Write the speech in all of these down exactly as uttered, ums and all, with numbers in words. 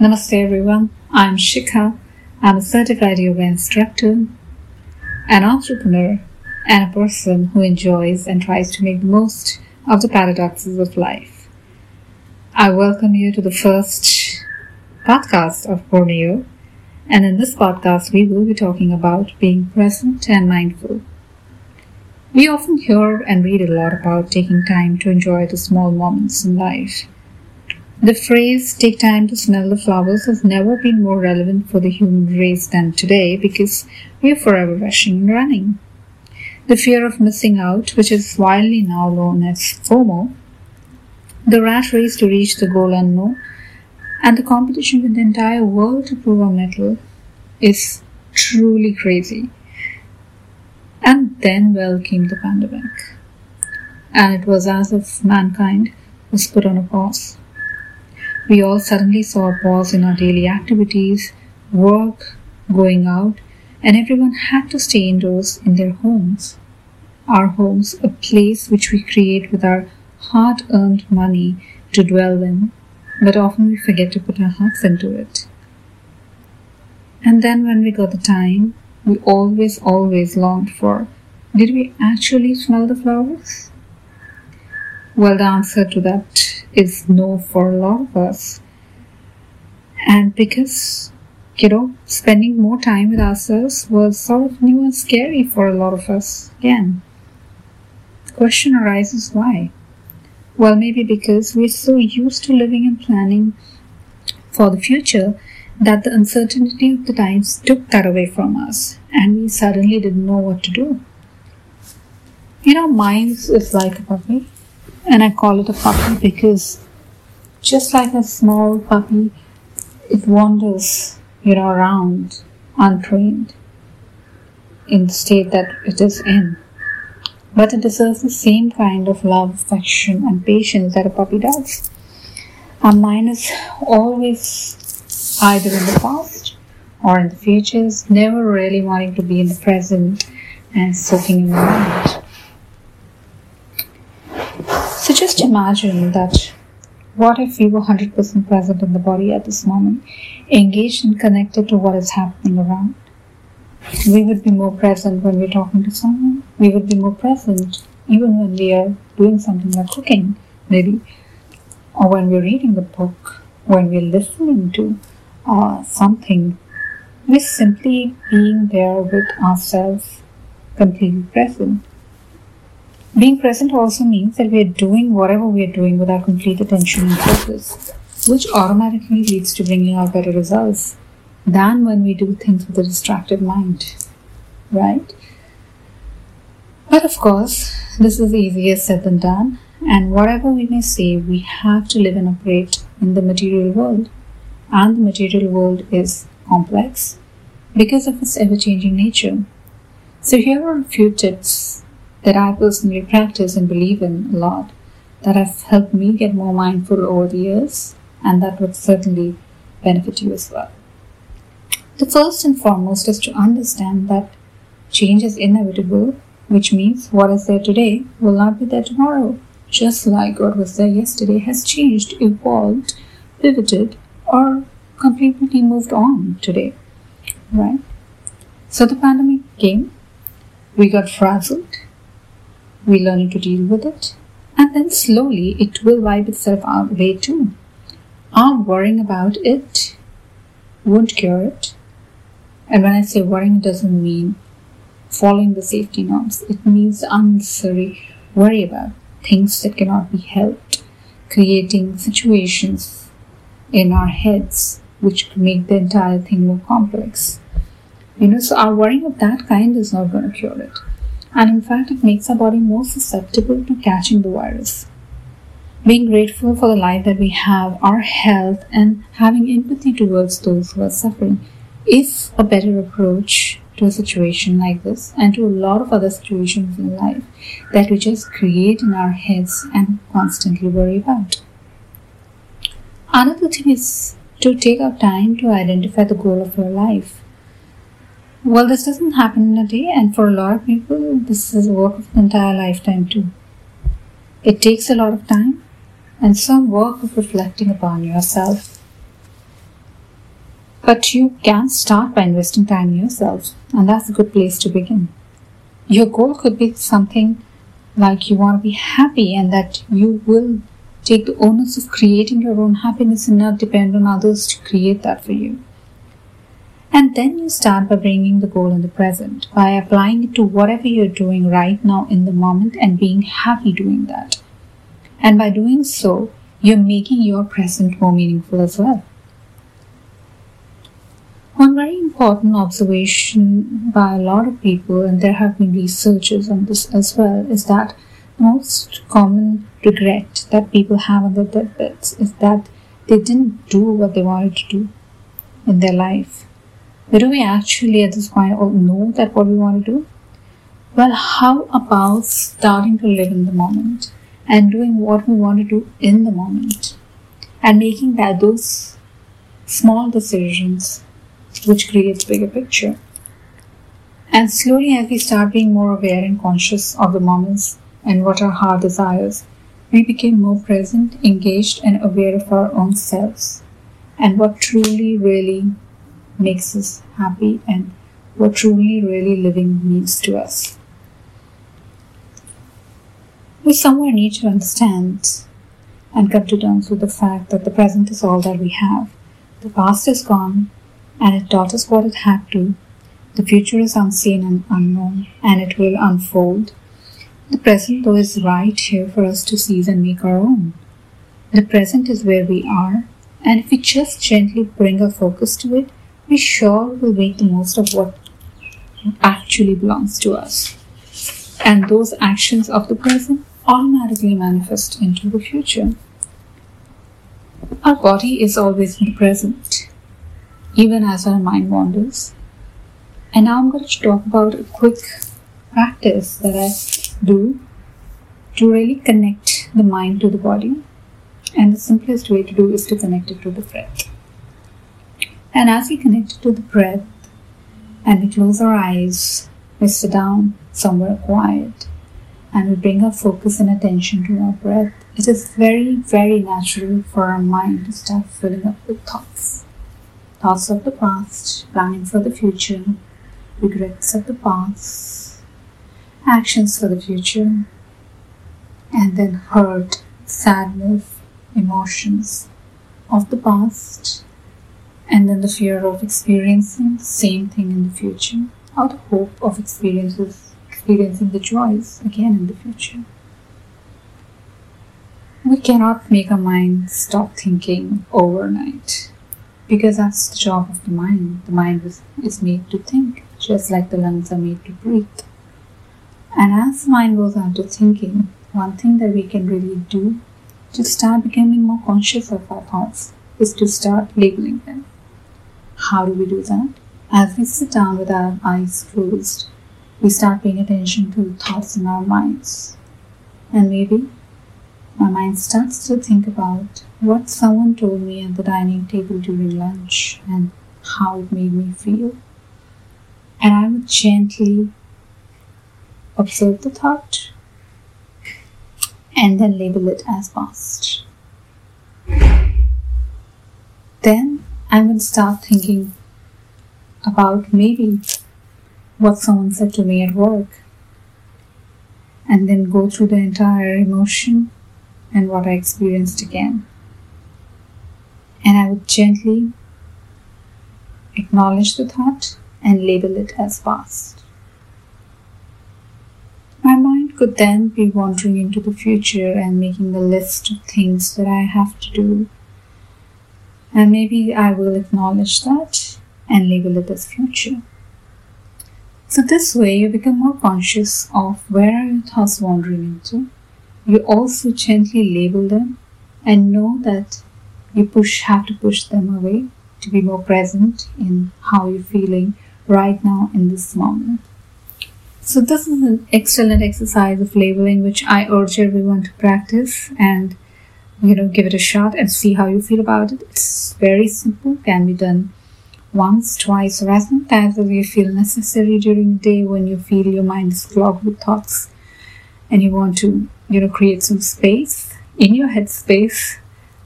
Namaste everyone, I am Shikha. I am a certified yoga instructor, an entrepreneur, and a person who enjoys and tries to make the most of the paradoxes of life. I welcome you to the first podcast of Borneo, and in this podcast we will be talking about being present and mindful. We often hear and read a lot about taking time to enjoy the small moments in life. The phrase, take time to smell the flowers, has never been more relevant for the human race than today because we are forever rushing and running. The fear of missing out, which is widely now known as FOMO, the rat race to reach the goal unknown, and the competition with the entire world to prove our mettle is truly crazy. And then, well, came the pandemic. And it was as if mankind was put on a pause. We all suddenly saw a pause in our daily activities, work, going out, and everyone had to stay indoors in their homes. Our homes, a place which we create with our hard-earned money to dwell in, but often we forget to put our hearts into it. And then when we got the time, we always, always longed for, did we actually smell the flowers? Well, the answer to that is no for a lot of us. And because, you know, spending more time with ourselves was sort of new and scary for a lot of us again. The question arises, why? Well, maybe because we're so used to living and planning for the future that the uncertainty of the times took that away from us, and we suddenly didn't know what to do. You know, minds is like a puppy. And I call it a puppy because just like a small puppy, it wanders, you know, around untrained in the state that it is in. But it deserves the same kind of love, affection and patience that a puppy does. Our mind is always either in the past or in the future, never really wanting to be in the present and soaking in the moment. So just imagine that, what if we were one hundred percent present in the body at this moment, engaged and connected to what is happening around? We would be more present when we're talking to someone. We would be more present even when we are doing something like cooking, maybe, or when we're reading a book, when we're listening to uh, something. We're simply being there with ourselves, completely present. Being present also means that we are doing whatever we are doing with our complete attention and focus, which automatically leads to bringing out better results than when we do things with a distracted mind, right? But of course, this is easier said than done, and whatever we may say, we have to live and operate in the material world, and the material world is complex because of its ever-changing nature. So here are a few tips that I personally practice and believe in a lot, that have helped me get more mindful over the years, and that would certainly benefit you as well. The first and foremost is to understand that change is inevitable, which means what is there today will not be there tomorrow, just like what was there yesterday has changed, evolved, pivoted, or completely moved on today, right? So the pandemic came, we got frazzled, we learn to deal with it, and then slowly it will wipe itself away too. Our worrying about it won't cure it. And when I say worrying, it doesn't mean following the safety norms. It means unnecessary worry about things that cannot be helped, creating situations in our heads which make the entire thing more complex. You know, so our worrying of that kind is not going to cure it. And in fact, it makes our body more susceptible to catching the virus. Being grateful for the life that we have, our health, and having empathy towards those who are suffering is a better approach to a situation like this and to a lot of other situations in life that we just create in our heads and constantly worry about. Another thing is to take our time to identify the goal of your life. Well, this doesn't happen in a day, and for a lot of people, this is a work of an entire lifetime too. It takes a lot of time and some work of reflecting upon yourself. But you can start by investing time in yourself, and that's a good place to begin. Your goal could be something like you want to be happy, and that you will take the onus of creating your own happiness and not depend on others to create that for you. And then you start by bringing the goal in the present, by applying it to whatever you're doing right now in the moment and being happy doing that. And by doing so, you're making your present more meaningful as well. One very important observation by a lot of people, and there have been researchers on this as well, is that the most common regret that people have on their deathbeds is that they didn't do what they wanted to do in their life. But do we actually at this point all know that what we want to do? Well, how about starting to live in the moment and doing what we want to do in the moment and making that those small decisions which creates bigger picture. And slowly, as we start being more aware and conscious of the moments and what are our desires, we became more present, engaged and aware of our own selves and what truly really makes us happy and what truly really living means to us. We somewhere need to understand and come to terms with the fact that the present is all that we have. The past is gone, and it taught us what it had to. The future is unseen and unknown, and it will unfold. The present, though, is right here for us to seize and make our own. The present is where we are, and if we just gently bring our focus to it, we sure will make the most of what actually belongs to us. And those actions of the present automatically manifest into the future. Our body is always in the present, even as our mind wanders. And now I'm going to talk about a quick practice that I do to really connect the mind to the body. And the simplest way to do is to connect it to the breath. And as we connect it to the breath and we close our eyes, we sit down somewhere quiet and we bring our focus and attention to our breath, it is very, very natural for our mind to start filling up with thoughts. Thoughts of the past, planning for the future, regrets of the past, actions for the future, and then hurt, sadness, emotions of the past, and then the fear of experiencing the same thing in the future, or the hope of experiences, experiencing the joys again in the future. We cannot make our mind stop thinking overnight, because that's the job of the mind. The mind is, is made to think, just like the lungs are made to breathe. And as the mind goes on to thinking, one thing that we can really do to start becoming more conscious of our thoughts is to start labeling them. How do we do that? As we sit down with our eyes closed, we start paying attention to thoughts in our minds. And maybe my mind starts to think about what someone told me at the dining table during lunch and how it made me feel. And I would gently observe the thought and then label it as past. Then I'm going to start thinking about maybe what someone said to me at work and then go through the entire emotion and what I experienced again. And I would gently acknowledge the thought and label it as past. My mind could then be wandering into the future and making the list of things that I have to do. And maybe I will acknowledge that and label it as future. So this way you become more conscious of where are your thoughts wandering into. You also gently label them and know that you push, have to push them away to be more present in how you're feeling right now in this moment. So this is an excellent exercise of labeling which I urge everyone to practice and, you know, give it a shot and see how you feel about it. It's very simple, can be done once, twice or as many times as you feel necessary during the day when you feel your mind is clogged with thoughts and you want to, you know, create some space in your headspace.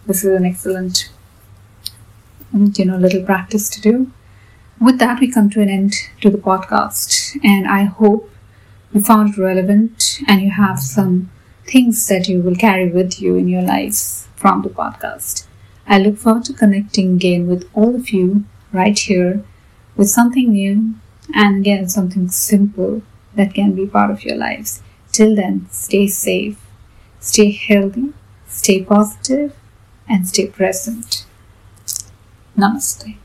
This is an excellent and, you know, little practice to do. With that, we come to an end to the podcast, and I hope you found it relevant and you have some things that you will carry with you in your lives from the podcast. I look forward to connecting again with all of you right here with something new, and again, something simple that can be part of your lives. Till then, stay safe, stay healthy, stay positive, and stay present. Namaste.